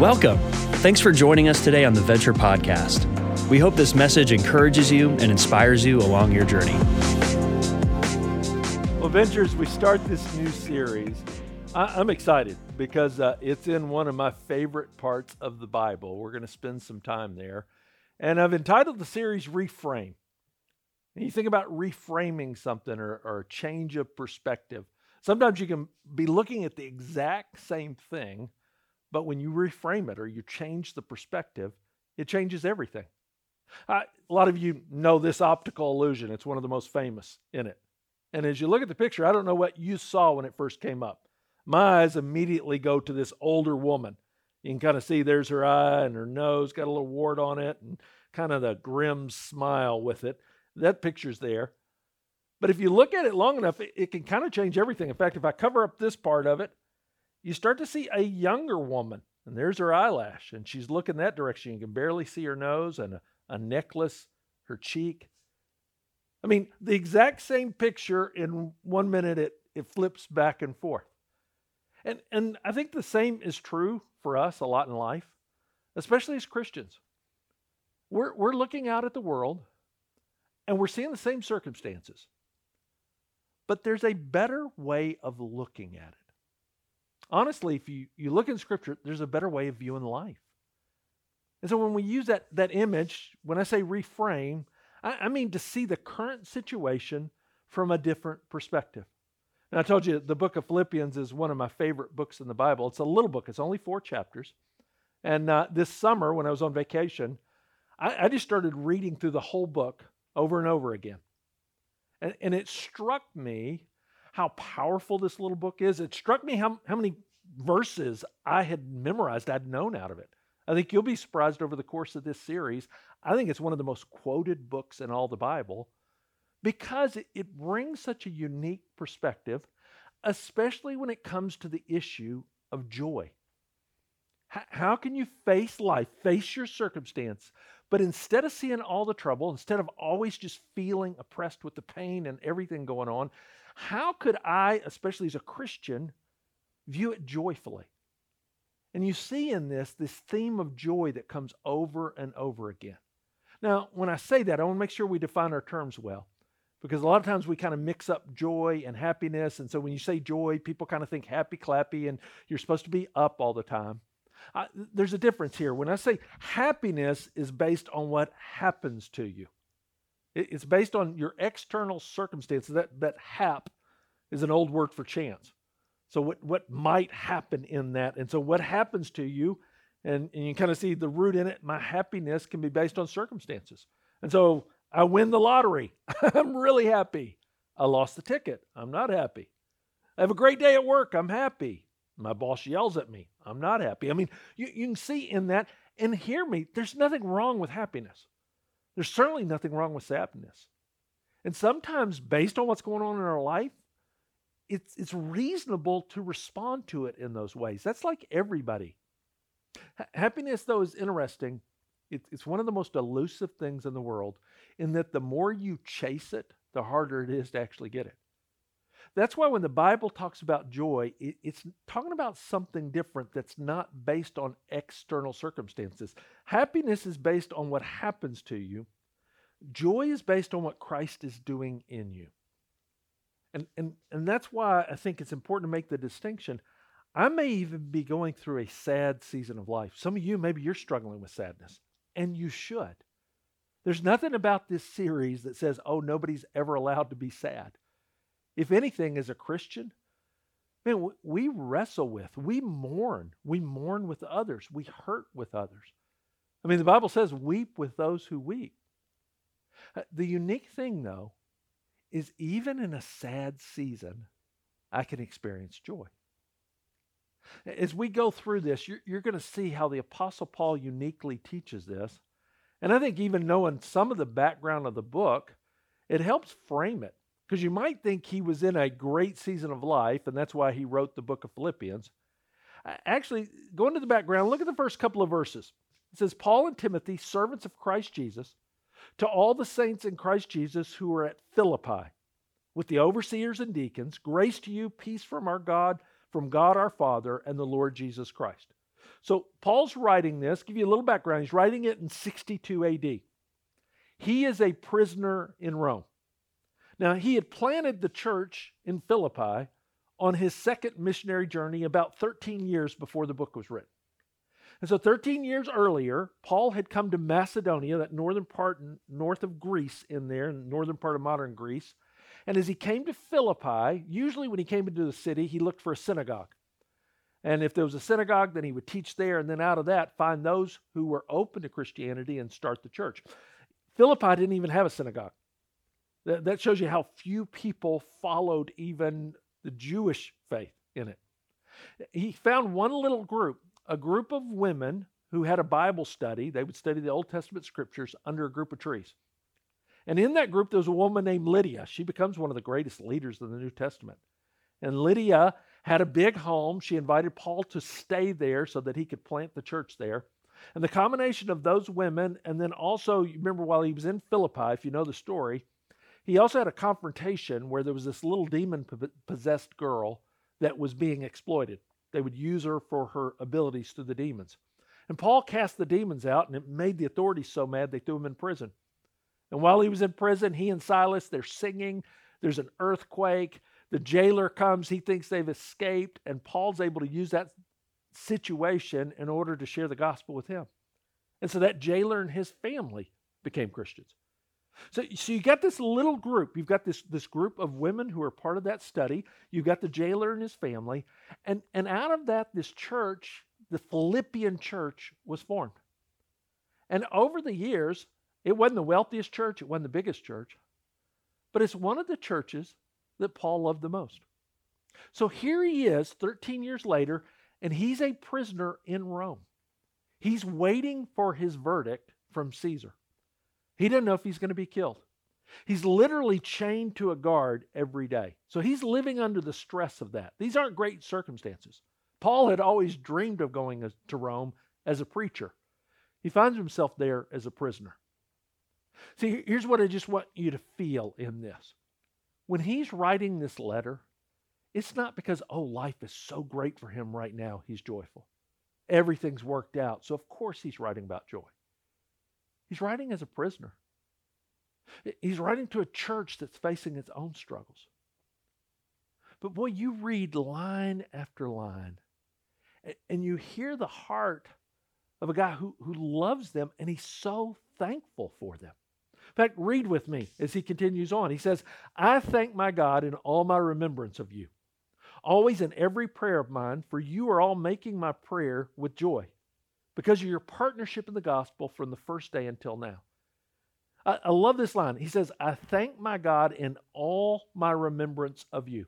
Welcome. Thanks for joining us today on The Venture Podcast. We hope this message encourages you and inspires you along your journey. Well, Ventures, we start this new series. I'm excited because it's in one of my favorite parts of the Bible. We're going to spend some time there. And I've entitled the series, Reframe. And you think about reframing something or a change of perspective. Sometimes you can be looking at the exact same thing, but when you reframe it or you change the perspective, it changes everything. A lot of you know this optical illusion. It's one of the most famous in it. And as you look at the picture, I don't know what you saw when it first came up. My eyes immediately go to this older woman. You can kind of see there's her eye and her nose, got a little wart on it, and kind of the grim smile with it. That picture's there. But if you look at it long enough, it can kind of change everything. In fact, if I cover up this part of it, you start to see a younger woman, and there's her eyelash, and she's looking that direction. You can barely see her nose and a necklace, her cheek. I mean, the exact same picture, in 1 minute it flips back and forth. And I think the same is true for us a lot in life, especially as Christians. We're looking out at the world, and we're seeing the same circumstances. But there's a better way of looking at it. Honestly, if you look in Scripture, there's a better way of viewing life. And so when we use that image, when I say reframe, I mean to see the current situation from a different perspective. And I told you the book of Philippians is one of my favorite books in the Bible. It's a little book. It's only 4 chapters. And this summer when I was on vacation, I just started reading through the whole book over and over again. And it struck me how powerful this little book is. It struck me how many verses I had memorized, I'd known out of it. I think you'll be surprised over the course of this series. I think it's one of the most quoted books in all the Bible because it brings such a unique perspective, especially when it comes to the issue of joy. How can you face life, face your circumstance, but instead of seeing all the trouble, instead of always just feeling oppressed with the pain and everything going on, how could I, especially as a Christian, view it joyfully? And you see in this theme of joy that comes over and over again. Now, when I say that, I want to make sure we define our terms well, because a lot of times we kind of mix up joy and happiness. And so when you say joy, people kind of think happy clappy and you're supposed to be up all the time. There's a difference here. When I say happiness is based on what happens to you, it's based on your external circumstances. That hap is an old word for chance. So what might happen in that? And so what happens to you, and you kind of see the root in it, my happiness can be based on circumstances. And so I win the lottery. I'm really happy. I lost the ticket. I'm not happy. I have a great day at work. I'm happy. My boss yells at me. I'm not happy. I mean, you can see in that, and hear me, there's nothing wrong with happiness. There's certainly nothing wrong with sadness. And sometimes based on what's going on in our life, it's reasonable to respond to it in those ways. That's like everybody. Happiness, though, is interesting. It's one of the most elusive things in the world in that the more you chase it, the harder it is to actually get it. That's why when the Bible talks about joy, it's talking about something different that's not based on external circumstances. Happiness is based on what happens to you. Joy is based on what Christ is doing in you. And that's why I think it's important to make the distinction. I may even be going through a sad season of life. Some of you, maybe you're struggling with sadness, and you should. There's nothing about this series that says, oh, nobody's ever allowed to be sad. If anything, as a Christian, man, we wrestle with, we mourn with others, we hurt with others. I mean, the Bible says, weep with those who weep. The unique thing, though, is even in a sad season, I can experience joy. As we go through this, you're going to see how the Apostle Paul uniquely teaches this. And I think even knowing some of the background of the book, it helps frame it. Because you might think he was in a great season of life, and that's why he wrote the book of Philippians. Actually, go into the background, look at the first couple of verses. It says, Paul and Timothy, servants of Christ Jesus, to all the saints in Christ Jesus who are at Philippi, with the overseers and deacons, grace to you, peace from our God, from God our Father, and the Lord Jesus Christ. So Paul's writing this, give you a little background. He's writing it in 62 AD. He is a prisoner in Rome. Now, he had planted the church in Philippi on his second missionary journey about 13 years before the book was written. And so 13 years earlier, Paul had come to Macedonia, that northern part north of Greece in there, northern part of modern Greece. And as he came to Philippi, usually when he came into the city, he looked for a synagogue. And if there was a synagogue, then he would teach there. And then out of that, find those who were open to Christianity and start the church. Philippi didn't even have a synagogue. That shows you how few people followed even the Jewish faith in it. He found one little group, a group of women who had a Bible study. They would study the Old Testament scriptures under a group of trees. And in that group, there was a woman named Lydia. She becomes one of the greatest leaders in the New Testament. And Lydia had a big home. She invited Paul to stay there so that he could plant the church there. And the combination of those women, and then also, you remember while he was in Philippi, if you know the story, he also had a confrontation where there was this little demon-possessed girl that was being exploited. They would use her for her abilities through the demons. And Paul cast the demons out, and it made the authorities so mad they threw him in prison. And while he was in prison, he and Silas, they're singing. There's an earthquake. The jailer comes. He thinks they've escaped. And Paul's able to use that situation in order to share the gospel with him. And so that jailer and his family became Christians. So you got this little group. You've got this group of women who are part of that study. You've got the jailer and his family. And out of that, this church, the Philippian church, was formed. And over the years, it wasn't the wealthiest church. It wasn't the biggest church. But it's one of the churches that Paul loved the most. So here he is 13 years later, and he's a prisoner in Rome. He's waiting for his verdict from Caesar. He doesn't know if he's going to be killed. He's literally chained to a guard every day. So he's living under the stress of that. These aren't great circumstances. Paul had always dreamed of going to Rome as a preacher. He finds himself there as a prisoner. See, here's what I just want you to feel in this. When he's writing this letter, it's not because, life is so great for him right now, he's joyful. Everything's worked out. So, of course, he's writing about joy. He's writing as a prisoner. He's writing to a church that's facing its own struggles. But, boy, you read line after line, and you hear the heart of a guy who loves them, and he's so thankful for them. In fact, read with me as he continues on. He says, "I thank my God in all my remembrance of you, always in every prayer of mine, for you are all making my prayer with joy, because of your partnership in the gospel from the first day until now." I love this line. He says, "I thank my God in all my remembrance of you."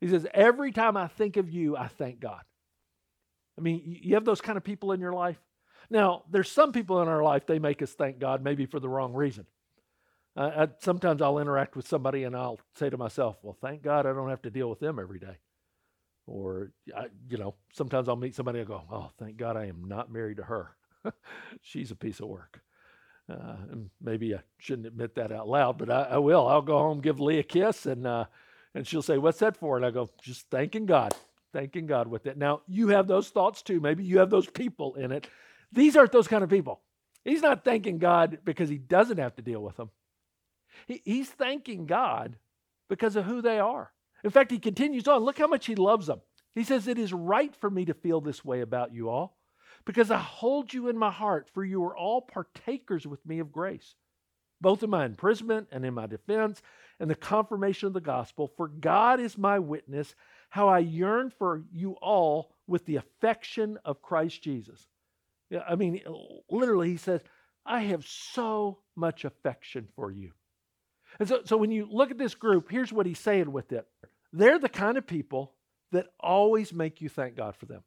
He says, every time I think of you, I thank God. I mean, you have those kind of people in your life? Now, there's some people in our life, they make us thank God maybe for the wrong reason. Sometimes I'll interact with somebody and I'll say to myself, well, thank God I don't have to deal with them every day. Or, sometimes I'll meet somebody and go, oh, thank God I am not married to her. She's a piece of work. And maybe I shouldn't admit that out loud, but I will. I'll go home, give Lee a kiss, and she'll say, what's that for? And I go, just thanking God. Thanking God with it. Now, you have those thoughts too. Maybe you have those people in it. These aren't those kind of people. He's not thanking God because he doesn't have to deal with them. He's thanking God because of who they are. In fact, he continues on. Look how much he loves them. He says, it is right for me to feel this way about you all, because I hold you in my heart, for you are all partakers with me of grace, both in my imprisonment and in my defense and the confirmation of the gospel. For God is my witness, how I yearn for you all with the affection of Christ Jesus. I mean, literally, he says, I have so much affection for you. And so when you look at this group, here's what he's saying with it. They're the kind of people that always make you thank God for them.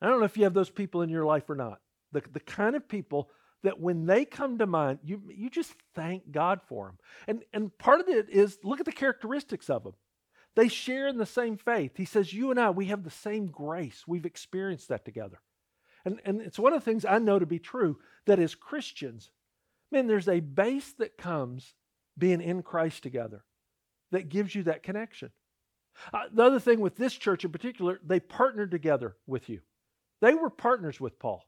I don't know if you have those people in your life or not. The kind of people that when they come to mind, you just thank God for them. And part of it is, look at the characteristics of them. They share in the same faith. He says, you and I, we have the same grace. We've experienced that together. And it's one of the things I know to be true, that as Christians, man, there's a base that comes being in Christ together that gives you that connection. The other thing with this church in particular, they partnered together with you. They were partners with Paul.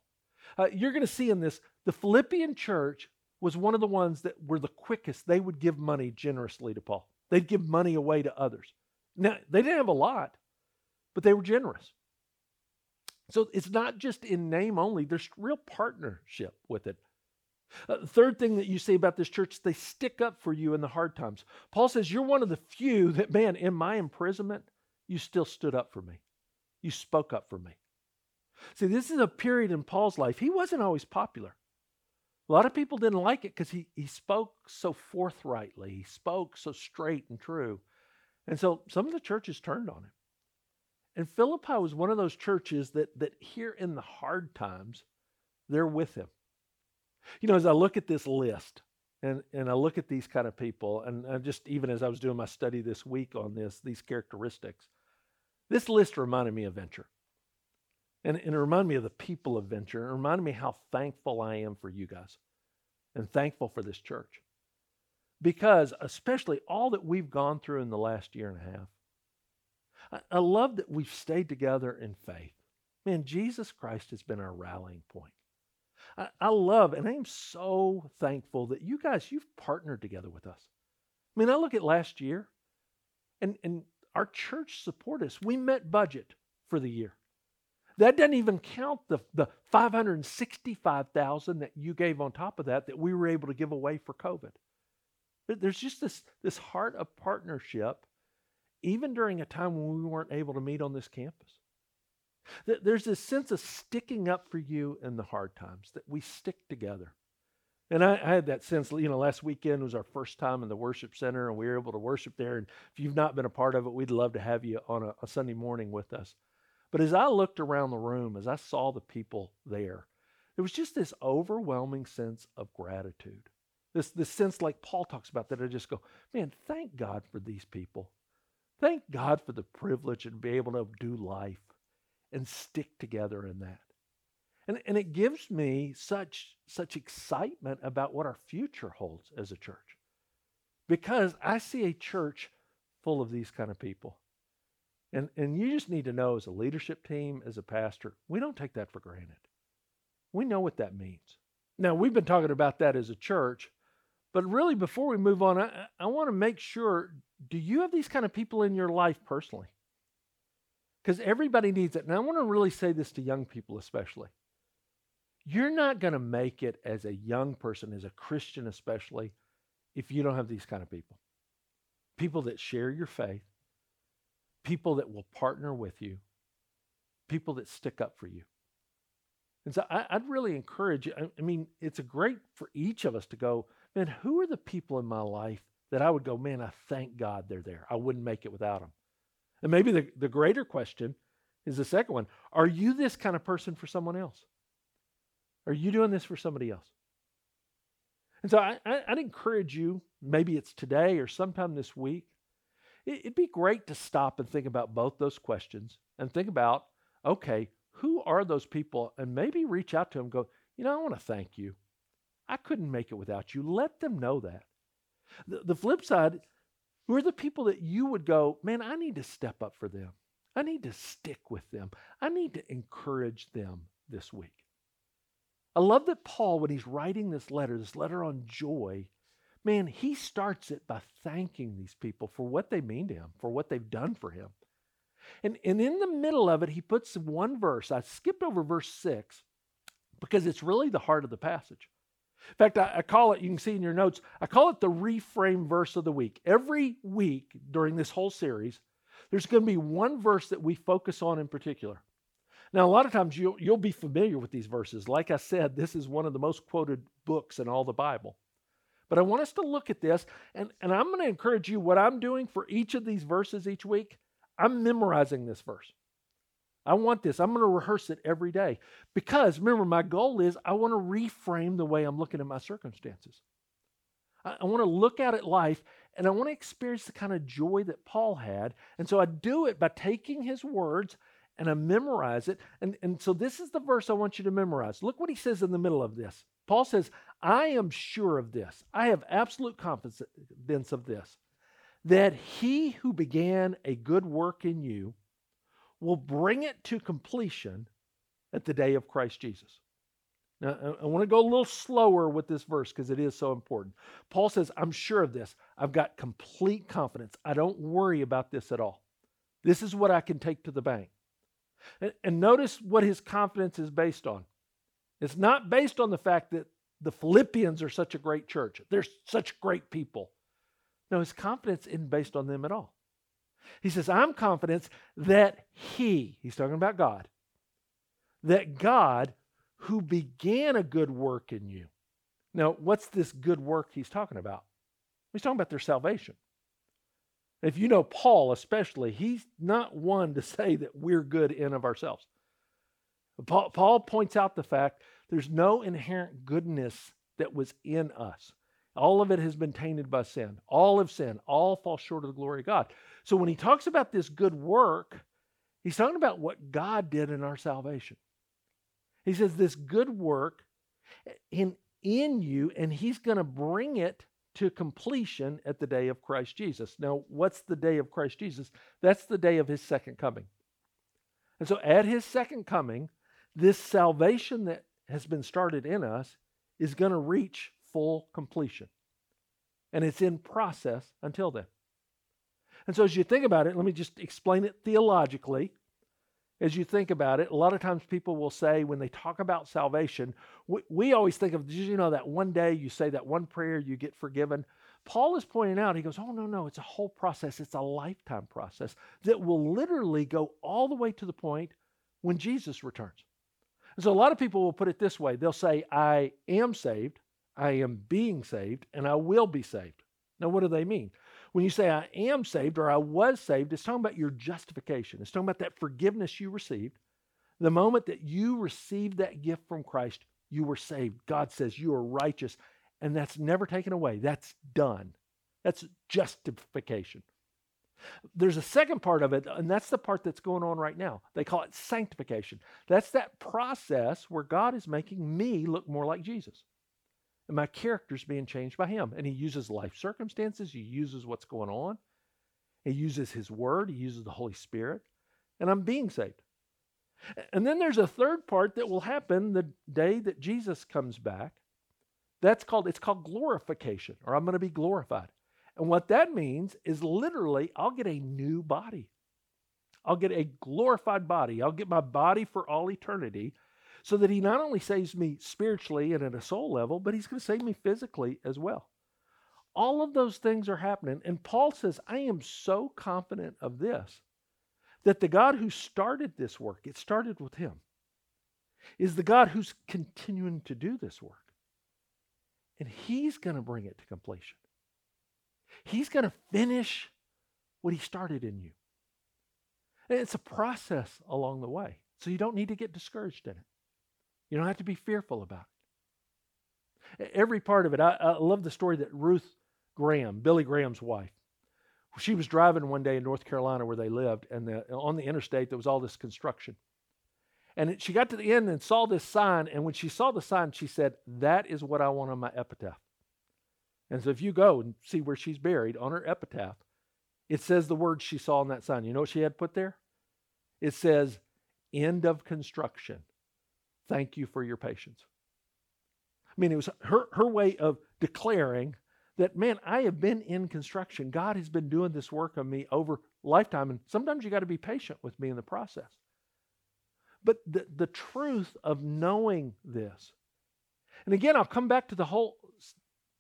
You're going to see in this, the Philippian church was one of the ones that were the quickest. They would give money generously to Paul. They'd give money away to others. Now, they didn't have a lot, but they were generous. So it's not just in name only. There's real partnership with it. The third thing that you see about this church, they stick up for you in the hard times. Paul says, you're one of the few that, man, in my imprisonment, you still stood up for me. You spoke up for me. See, this is a period in Paul's life. He wasn't always popular. A lot of people didn't like it because he spoke so forthrightly. He spoke so straight and true. And so some of the churches turned on him. And Philippi was one of those churches that here in the hard times, they're with him. You know, as I look at this list and I look at these kind of people, and I just, even as I was doing my study this week on this, these characteristics, this list reminded me of Venture. And it reminded me of the people of Venture. It reminded me how thankful I am for you guys and thankful for this church. Because especially all that we've gone through in the last year and a half, I love that we've stayed together in faith. Man, Jesus Christ has been our rallying point. I love, and I am so thankful that you guys, you've partnered together with us. I mean, I look at last year, and our church supported us. We met budget for the year. That doesn't even count the $565,000 that you gave on top of that we were able to give away for COVID. There's just this heart of partnership, even during a time when we weren't able to meet on this campus. There's this sense of sticking up for you in the hard times, that we stick together. And I had that sense, you know, last weekend was our first time in the worship center, and we were able to worship there. And if you've not been a part of it, we'd love to have you on a Sunday morning with us. But as I looked around the room, as I saw the people there was just this overwhelming sense of gratitude. This sense like Paul talks about that I just go, man, thank God for these people. Thank God for the privilege and be able to do life and stick together in that. And it gives me such excitement about what our future holds as a church, because I see a church full of these kind of people. And you just need to know, as a leadership team, as a pastor, we don't take that for granted. We know what that means. Now, we've been talking about that as a church, but really before we move on, I want to make sure, do you have these kind of people in your life personally? Because everybody needs it. And I want to really say this to young people especially. You're not going to make it as a young person, as a Christian especially, if you don't have these kind of people. People that share your faith, people that will partner with you, people that stick up for you. And so I'd really encourage you. I mean, it's great for each of us to go, man, who are the people in my life that I would go, man, I thank God they're there. I wouldn't make it without them. And maybe the greater question is the second one. Are you this kind of person for someone else? Are you doing this for somebody else? And so I'd encourage you, maybe it's today or sometime this week, it'd be great to stop and think about both those questions and think about, okay, who are those people? And maybe reach out to them and go, you know, I want to thank you. I couldn't make it without you. Let them know that. The flip side, who are the people that you would go, man, I need to step up for them. I need to stick with them. I need to encourage them this week. I love that Paul, when he's writing this letter on joy, man, he starts it by thanking these people for what they mean to him, for what they've done for him. And in the middle of it, he puts one verse. I skipped over verse 6 because it's really the heart of the passage. In fact, I call it, you can see in your notes, I call it the reframe verse of the week. Every week during this whole series, there's going to be one verse that we focus on in particular. Now, a lot of times you'll be familiar with these verses. Like I said, this is one of the most quoted books in all the Bible. But I want us to look at this, and I'm going to encourage you, what I'm doing for each of these verses each week, I'm memorizing this verse. I want this. I'm going to rehearse it every day because, remember, my goal is I want to reframe the way I'm looking at my circumstances. I want to look out at life, and I want to experience the kind of joy that Paul had. And so I do it by taking his words, and I memorize it. And so this is the verse I want you to memorize. Look what he says in the middle of this. Paul says, I am sure of this. I have absolute confidence of this, that he who began a good work in you will bring it to completion at the day of Christ Jesus. Now, I want to go a little slower with this verse because it is so important. Paul says, I'm sure of this. I've got complete confidence. I don't worry about this at all. This is what I can take to the bank. And notice what his confidence is based on. It's not based on the fact that the Philippians are such a great church. They're such great people. No, his confidence isn't based on them at all. He says, I'm confident that he's talking about God, that God who began a good work in you. Now, what's this good work he's talking about? He's talking about their salvation. If you know Paul especially, he's not one to say that we're good in of ourselves. Paul points out the fact there's no inherent goodness that was in us. All of it has been tainted by sin. All of sin, all fall short of the glory of God. So when he talks about this good work, he's talking about what God did in our salvation. He says this good work in you, and he's going to bring it to completion at the day of Christ Jesus. Now, what's the day of Christ Jesus? That's the day of his second coming. And so at his second coming, this salvation that has been started in us is going to reach full completion. And it's in process until then. And so as you think about it, let me just explain it theologically. As you think about it, a lot of times people will say when they talk about salvation, we always think of, that one day you say that one prayer, you get forgiven. Paul is pointing out, he goes, oh, no, it's a whole process. It's a lifetime process that will literally go all the way to the point when Jesus returns. And so a lot of people will put it this way. They'll say, I am saved, I am being saved, and I will be saved. Now, what do they mean? When you say I am saved or I was saved, it's talking about your justification. It's talking about that forgiveness you received. The moment that you received that gift from Christ, you were saved. God says you are righteous, and that's never taken away. That's done. That's justification. There's a second part of it, and that's the part that's going on right now. They call it sanctification. That's that process where God is making me look more like Jesus. And my character's being changed by him. And he uses life circumstances. He uses what's going on. He uses his word. He uses the Holy Spirit. And I'm being saved. And then there's a third part that will happen the day that Jesus comes back. It's called glorification, or I'm going to be glorified. And what that means is literally I'll get a new body. I'll get a glorified body. I'll get my body for all eternity. So that he not only saves me spiritually and at a soul level, but he's going to save me physically as well. All of those things are happening. And Paul says, I am so confident of this, that the God who started this work, it started with him, is the God who's continuing to do this work. And he's going to bring it to completion. He's going to finish what he started in you. And it's a process along the way. So you don't need to get discouraged in it. You don't have to be fearful about it. Every part of it. I love the story that Ruth Graham, Billy Graham's wife, she was driving one day in North Carolina where they lived, and on the interstate there was all this construction. And she got to the end and saw this sign, and when she saw the sign, she said, that is what I want on my epitaph. And so if you go and see where she's buried on her epitaph, it says the words she saw on that sign. You know what she had put there? It says, end of construction. Thank you for your patience. I mean, it was her way of declaring that, man, I have been in construction. God has been doing this work on me over lifetime, and sometimes you got to be patient with me in the process. But the truth of knowing this, and again, I'll come back to the whole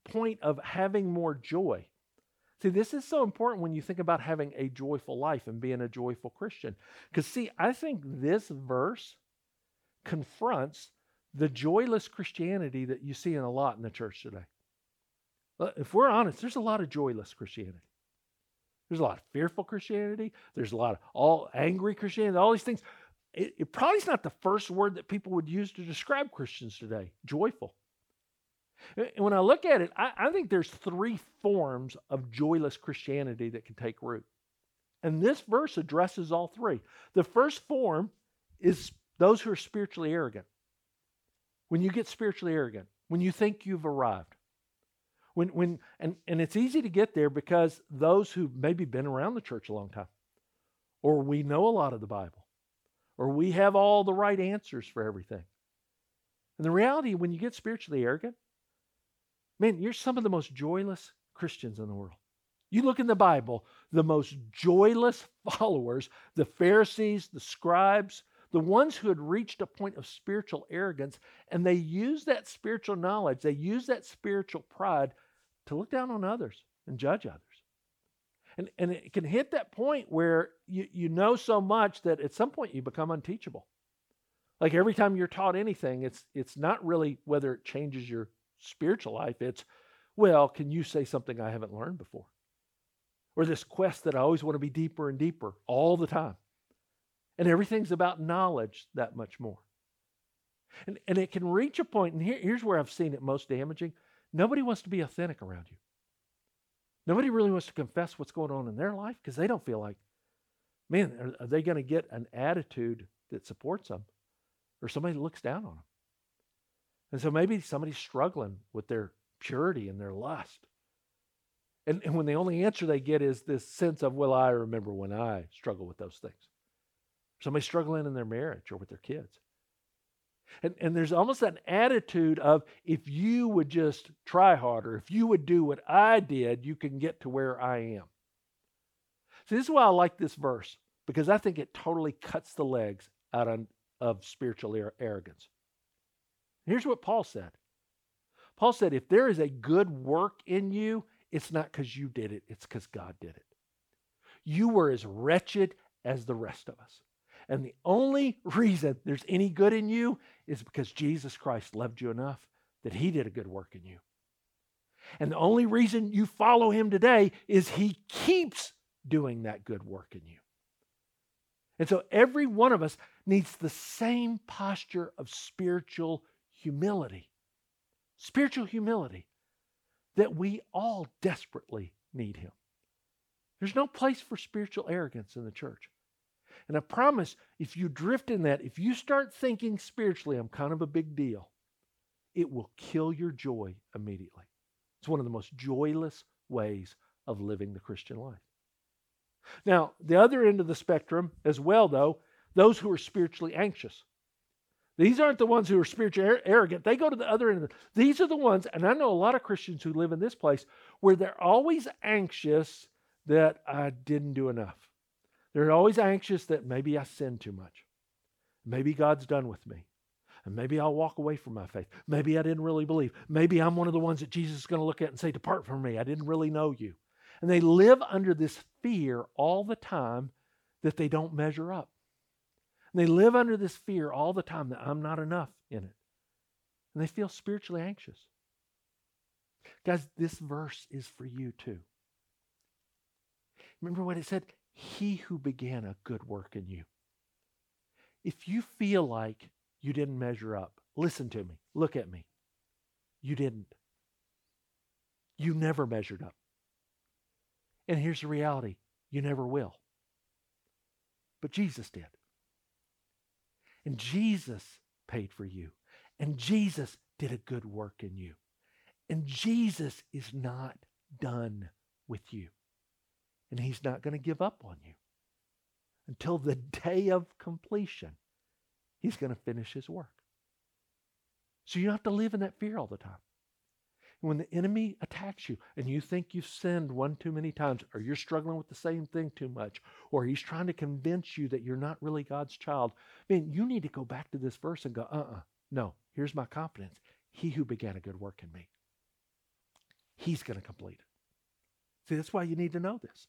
point of having more joy. See, this is so important when you think about having a joyful life and being a joyful Christian. Because, see, I think this verse confronts the joyless Christianity that you see in a lot in the church today. If we're honest, there's a lot of joyless Christianity. There's a lot of fearful Christianity. There's a lot of all angry Christianity, all these things. It probably is not the first word that people would use to describe Christians today, joyful. And when I look at it, I think there's three forms of joyless Christianity that can take root. And this verse addresses all three. The first form is those who are spiritually arrogant. When you get spiritually arrogant, when you think you've arrived, and it's easy to get there because those who've maybe been around the church a long time, or we know a lot of the Bible, or we have all the right answers for everything. And the reality, when you get spiritually arrogant, man, you're some of the most joyless Christians in the world. You look in the Bible, the most joyless followers, the Pharisees, the scribes, the ones who had reached a point of spiritual arrogance, and they used that spiritual knowledge, they used that spiritual pride to look down on others and judge others. And it can hit that point where you know so much that at some point you become unteachable. Like every time you're taught anything, it's not really whether it changes your spiritual life. It's, well, can you say something I haven't learned before? Or this quest that I always want to be deeper and deeper all the time. And everything's about knowledge that much more. And it can reach a point, and here's where I've seen it most damaging. Nobody wants to be authentic around you. Nobody really wants to confess what's going on in their life because they don't feel like, man, are they going to get an attitude that supports them or somebody looks down on them? And so maybe somebody's struggling with their purity and their lust. And when the only answer they get is this sense of, well, I remember when I struggled with those things. Somebody's struggling in their marriage or with their kids. And there's almost an attitude of, if you would just try harder, if you would do what I did, you can get to where I am. So this is why I like this verse, because I think it totally cuts the legs out of spiritual arrogance. Here's what Paul said. Paul said, if there is a good work in you, it's not because you did it, it's because God did it. You were as wretched as the rest of us. And the only reason there's any good in you is because Jesus Christ loved you enough that he did a good work in you. And the only reason you follow him today is he keeps doing that good work in you. And so every one of us needs the same posture of spiritual humility that we all desperately need him. There's no place for spiritual arrogance in the church. And I promise, if you drift in that, if you start thinking spiritually, I'm kind of a big deal, it will kill your joy immediately. It's one of the most joyless ways of living the Christian life. Now, the other end of the spectrum as well, though, those who are spiritually anxious. These aren't the ones who are spiritually arrogant. They go to the other end of it. These are the ones, and I know a lot of Christians who live in this place, where they're always anxious that I didn't do enough. They're always anxious that maybe I sin too much. Maybe God's done with me. And maybe I'll walk away from my faith. Maybe I didn't really believe. Maybe I'm one of the ones that Jesus is going to look at and say, depart from me. I didn't really know you. And they live under this fear all the time that they don't measure up. And they live under this fear all the time that I'm not enough in it. And they feel spiritually anxious. Guys, this verse is for you too. Remember what it said? He who began a good work in you. If you feel like you didn't measure up, listen to me, look at me. You didn't. You never measured up. And here's the reality, you never will. But Jesus did. And Jesus paid for you. And Jesus did a good work in you. And Jesus is not done with you. And he's not going to give up on you. Until the day of completion, he's going to finish his work. So you don't have to live in that fear all the time. And when the enemy attacks you and you think you've sinned one too many times, or you're struggling with the same thing too much, or he's trying to convince you that you're not really God's child, man, you need to go back to this verse and go, no, here's my confidence. He who began a good work in me, he's going to complete it. See, that's why you need to know this.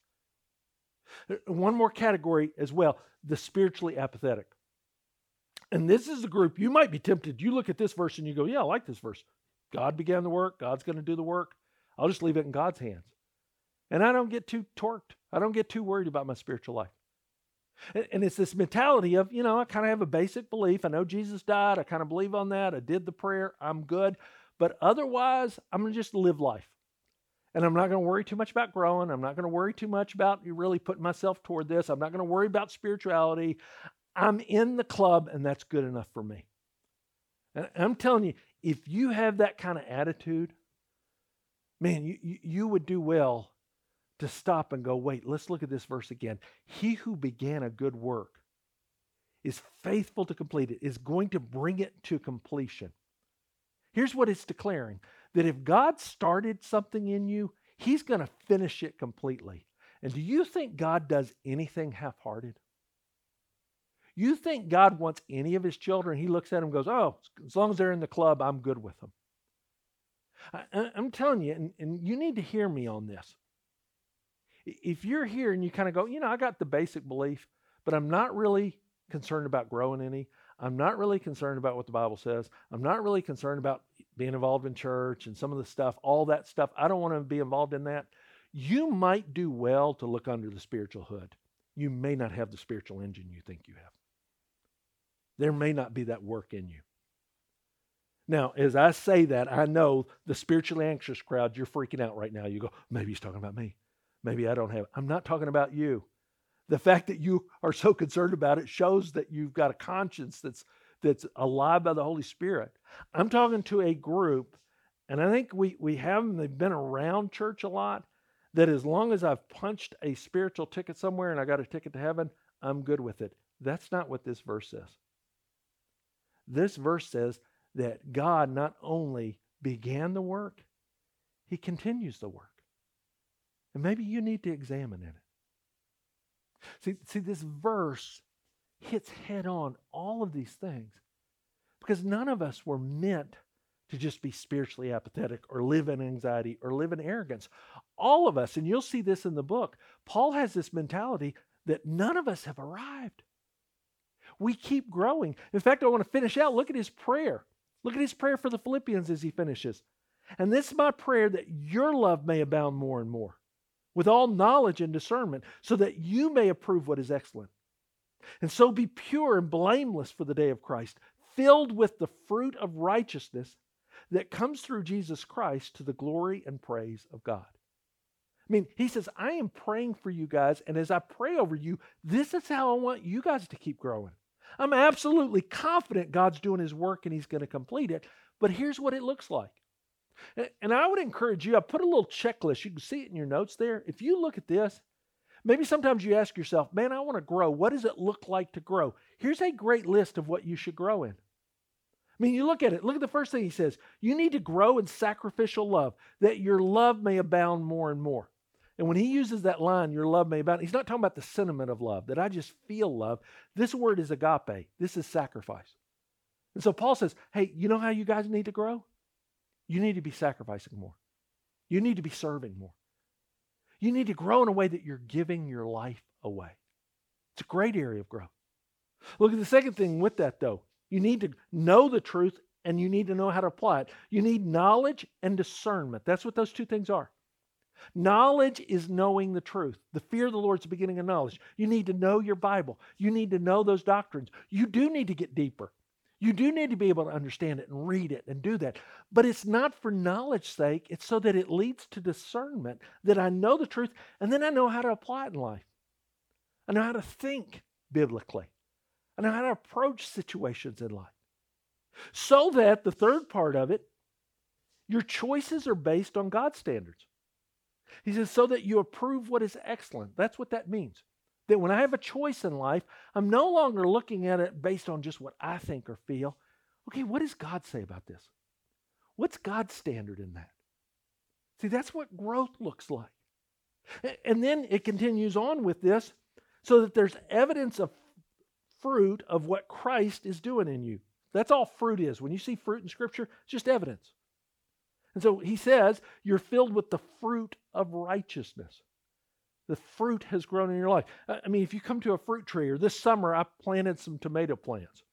One more category as well, the spiritually apathetic. And this is a group you might be tempted. You look at this verse and you go, yeah, I like this verse. God began the work. God's going to do the work. I'll just leave it in God's hands. And I don't get too torqued. I don't get too worried about my spiritual life. And it's this mentality of, I kind of have a basic belief. I know Jesus died. I kind of believe on that. I did the prayer. I'm good. But otherwise, I'm going to just live life. And I'm not going to worry too much about growing. I'm not going to worry too much about really putting myself toward this. I'm not going to worry about spirituality. I'm in the club, and that's good enough for me. And I'm telling you, if you have that kind of attitude, man, you would do well to stop and go, wait, let's look at this verse again. He who began a good work is faithful to complete it, is going to bring it to completion. Here's what it's declaring, that if God started something in you, he's going to finish it completely. And do you think God does anything half-hearted? You think God wants any of his children, he looks at them and goes, oh, as long as they're in the club, I'm good with them. I'm telling you, and you need to hear me on this. If you're here and you kind of go, you know, I got the basic belief, but I'm not really concerned about growing any. I'm not really concerned about what the Bible says. I'm not really concerned about being involved in church and some of the stuff, all that stuff. I don't want to be involved in that. You might do well to look under the spiritual hood. You may not have the spiritual engine you think you have. There may not be that work in you. Now, as I say that, I know the spiritually anxious crowd, you're freaking out right now. You go, maybe he's talking about me. Maybe I don't have it. I'm not talking about you. The fact that you are so concerned about it shows that you've got a conscience that's alive by the Holy Spirit. I'm talking to a group, and I think we have them, they've been around church a lot, that as long as I've punched a spiritual ticket somewhere and I got a ticket to heaven, I'm good with it. That's not what this verse says. This verse says that God not only began the work, he continues the work. And maybe you need to examine in it. See, this verse hits head on all of these things because none of us were meant to just be spiritually apathetic or live in anxiety or live in arrogance. All of us, and you'll see this in the book, Paul has this mentality that none of us have arrived. We keep growing. In fact, I want to finish out. Look at his prayer. Look at his prayer for the Philippians as he finishes. And this is my prayer, that your love may abound more and more, with all knowledge and discernment, so that you may approve what is excellent. And so be pure and blameless for the day of Christ, filled with the fruit of righteousness that comes through Jesus Christ to the glory and praise of God. I mean, he says, I am praying for you guys, and as I pray over you, this is how I want you guys to keep growing. I'm absolutely confident God's doing his work and he's going to complete it, but here's what it looks like. And I would encourage you, I put a little checklist. You can see it in your notes there. If you look at this, maybe sometimes you ask yourself, man, I want to grow. What does it look like to grow? Here's a great list of what you should grow in. I mean, you look at it. Look at the first thing he says. You need to grow in sacrificial love, that your love may abound more and more. And when he uses that line, your love may abound, he's not talking about the sentiment of love, that I just feel love. This word is agape. This is sacrifice. And so Paul says, hey, you know how you guys need to grow? You need to be sacrificing more. You need to be serving more. You need to grow in a way that you're giving your life away. It's a great area of growth. Look at the second thing with that, though. You need to know the truth and you need to know how to apply it. You need knowledge and discernment. That's what those two things are. Knowledge is knowing the truth. The fear of the Lord is the beginning of knowledge. You need to know your Bible. You need to know those doctrines. You do need to get deeper. You do need to be able to understand it and read it and do that. But it's not for knowledge's sake. It's so that it leads to discernment, that I know the truth and then I know how to apply it in life. I know how to think biblically. I know how to approach situations in life. So that the third part of it, your choices are based on God's standards. He says, so that you approve what is excellent. That's what that means. That when I have a choice in life, I'm no longer looking at it based on just what I think or feel. Okay, what does God say about this? What's God's standard in that? See, that's what growth looks like. And then it continues on with this, so that there's evidence of fruit of what Christ is doing in you. That's all fruit is. When you see fruit in Scripture, it's just evidence. And so he says, you're filled with the fruit of righteousness. The fruit has grown in your life. I mean, if you come to a fruit tree, or this summer I planted some tomato plants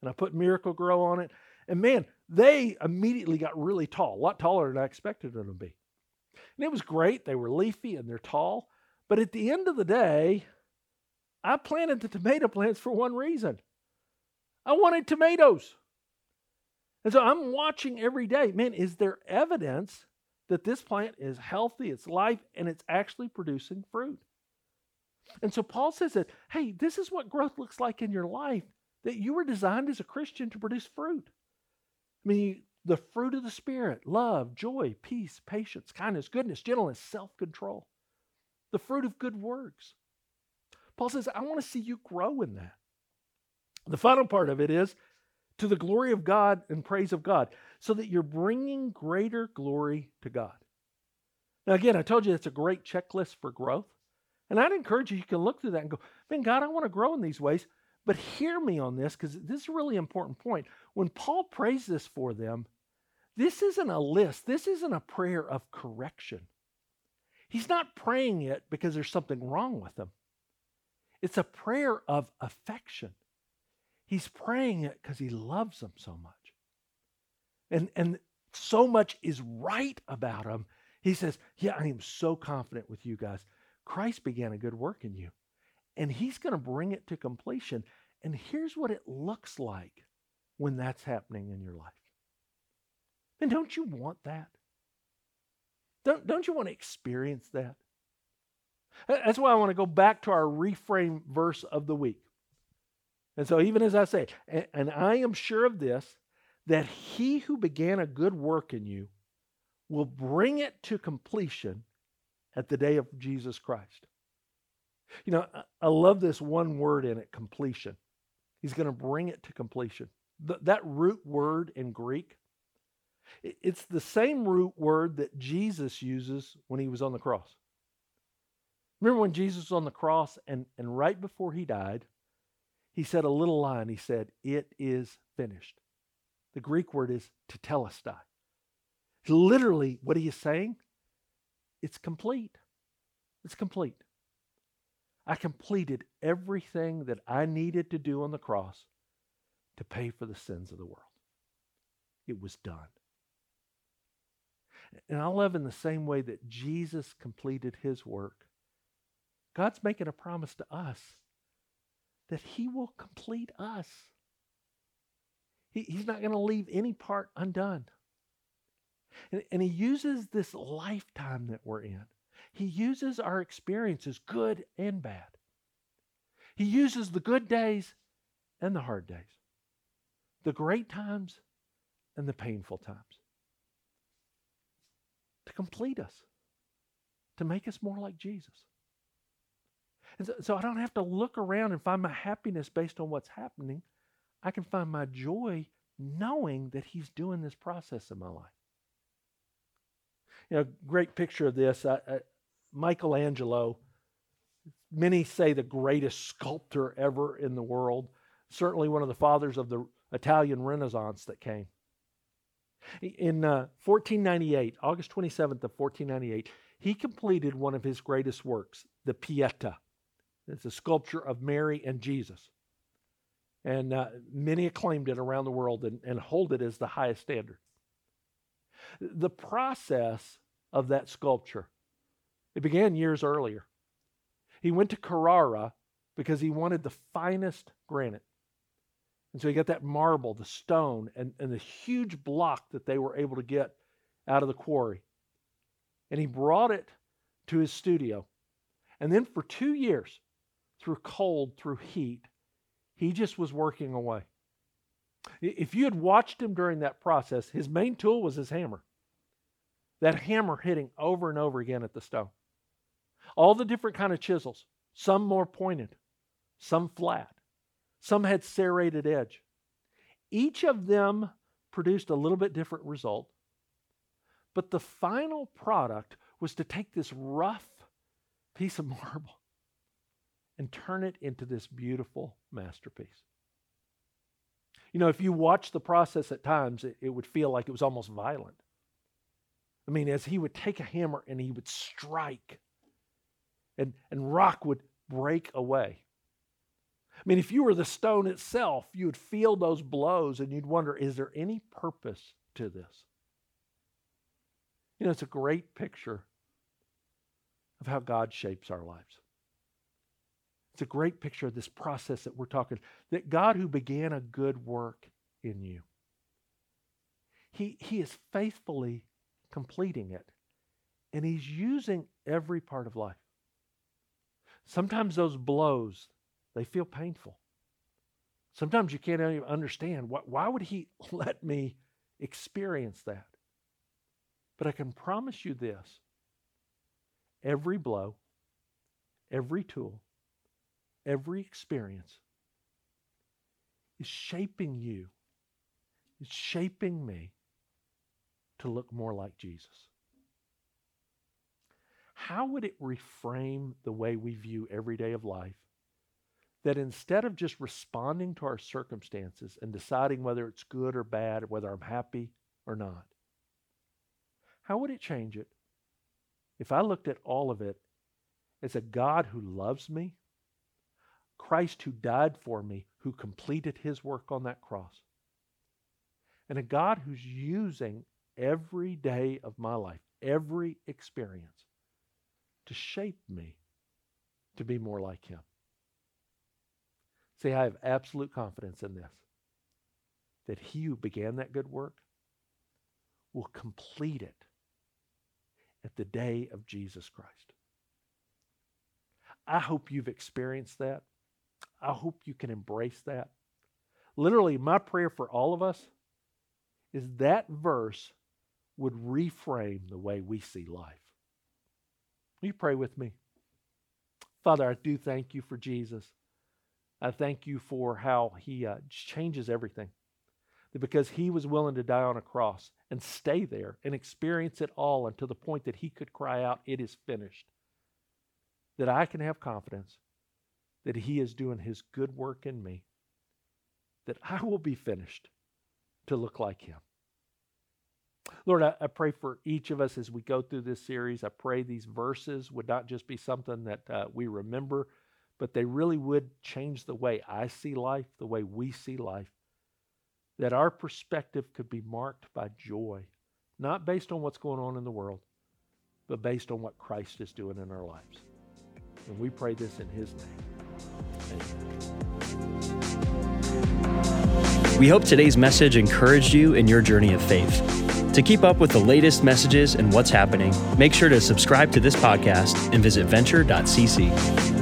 and I put Miracle-Gro on it. And man, they immediately got really tall, a lot taller than I expected them to be. And it was great. They were leafy and they're tall. But at the end of the day, I planted the tomato plants for one reason. I wanted tomatoes. And so I'm watching every day, man, is there evidence that this plant is healthy, it's life, and it's actually producing fruit? And so Paul says that, hey, this is what growth looks like in your life, that you were designed as a Christian to produce fruit. I mean, the fruit of the Spirit, love, joy, peace, patience, kindness, goodness, gentleness, self-control, the fruit of good works. Paul says, I want to see you grow in that. The final part of it is to the glory of God and praise of God, so that you're bringing greater glory to God. Now, again, I told you that's a great checklist for growth. And I'd encourage you, you can look through that and go, man, God, I want to grow in these ways. But hear me on this, because this is a really important point. When Paul prays this for them, this isn't a list. This isn't a prayer of correction. He's not praying it because there's something wrong with them. It's a prayer of affection. He's praying it because he loves them so much. And so much is right about them. He says, yeah, I am so confident with you guys. Christ began a good work in you, and he's going to bring it to completion. And here's what it looks like when that's happening in your life. And don't you want that? Don't you want to experience that? That's why I want to go back to our reframe verse of the week. And so even as I say, and I am sure of this, that he who began a good work in you will bring it to completion at the day of Jesus Christ. You know, I love this one word in it, completion. He's going to bring it to completion. That root word in Greek, it's the same root word that Jesus uses when he was on the cross. Remember when Jesus was on the cross and right before he died, he said a little line. He said, "It is finished." The Greek word is tetelestai. Literally, what he is saying, it's complete. It's complete. I completed everything that I needed to do on the cross to pay for the sins of the world. It was done. And I love in the same way that Jesus completed his work, God's making a promise to us that he will complete us. He's not going to leave any part undone. And he uses this lifetime that we're in. He uses our experiences, good and bad. He uses the good days and the hard days, the great times and the painful times, to complete us, to make us more like Jesus. And so I don't have to look around and find my happiness based on what's happening. I can find my joy knowing that he's doing this process in my life. You know, great picture of this. Michelangelo, many say the greatest sculptor ever in the world, certainly one of the fathers of the Italian Renaissance that came. In 1498, August 27th of 1498, he completed one of his greatest works, the Pietà. It's a sculpture of Mary and Jesus. And many acclaimed it around the world and hold it as the highest standard. The process of that sculpture, it began years earlier. He went to Carrara because he wanted the finest granite. And so he got that marble, the stone, and the huge block that they were able to get out of the quarry. And he brought it to his studio. And then for 2 years, through cold, through heat, he just was working away. If you had watched him during that process, his main tool was his hammer. That hammer hitting over and over again at the stone. All the different kind of chisels, some more pointed, some flat, some had serrated edge. Each of them produced a little bit different result. But the final product was to take this rough piece of marble and turn it into this beautiful masterpiece. You know, if you watch the process at times, it would feel like it was almost violent. I mean, as he would take a hammer and he would strike, and rock would break away. I mean, if you were the stone itself, you would feel those blows and you'd wonder, is there any purpose to this? You know, it's a great picture of how God shapes our lives. It's a great picture of this process that we're talking, that God who began a good work in you, he is faithfully completing it, and he's using every part of life. Sometimes those blows, they feel painful. Sometimes you can't even understand, why would he let me experience that? But I can promise you this, every blow, every tool, every experience is shaping you. It's shaping me to look more like Jesus. How would it reframe the way we view every day of life that instead of just responding to our circumstances and deciding whether it's good or bad, or whether I'm happy or not, how would it change it if I looked at all of it as a God who loves me, Christ who died for me, who completed his work on that cross, and a God who's using every day of my life, every experience, to shape me to be more like him? See, I have absolute confidence in this, that he who began that good work will complete it at the day of Jesus Christ. I hope you've experienced that. I hope you can embrace that. Literally, my prayer for all of us is that verse would reframe the way we see life. Will you pray with me? Father, I do thank you for Jesus. I thank you for how he changes everything. That because he was willing to die on a cross and stay there and experience it all until the point that he could cry out, "It is finished," that I can have confidence that he is doing his good work in me, that I will be finished to look like him. Lord, I pray for each of us as we go through this series. I pray these verses would not just be something that we remember, but they really would change the way I see life, the way we see life, that our perspective could be marked by joy, not based on what's going on in the world, but based on what Christ is doing in our lives. And we pray this in his name. Amen. We hope today's message encouraged you in your journey of faith. To keep up with the latest messages and what's happening, make sure to subscribe to this podcast and visit venture.cc.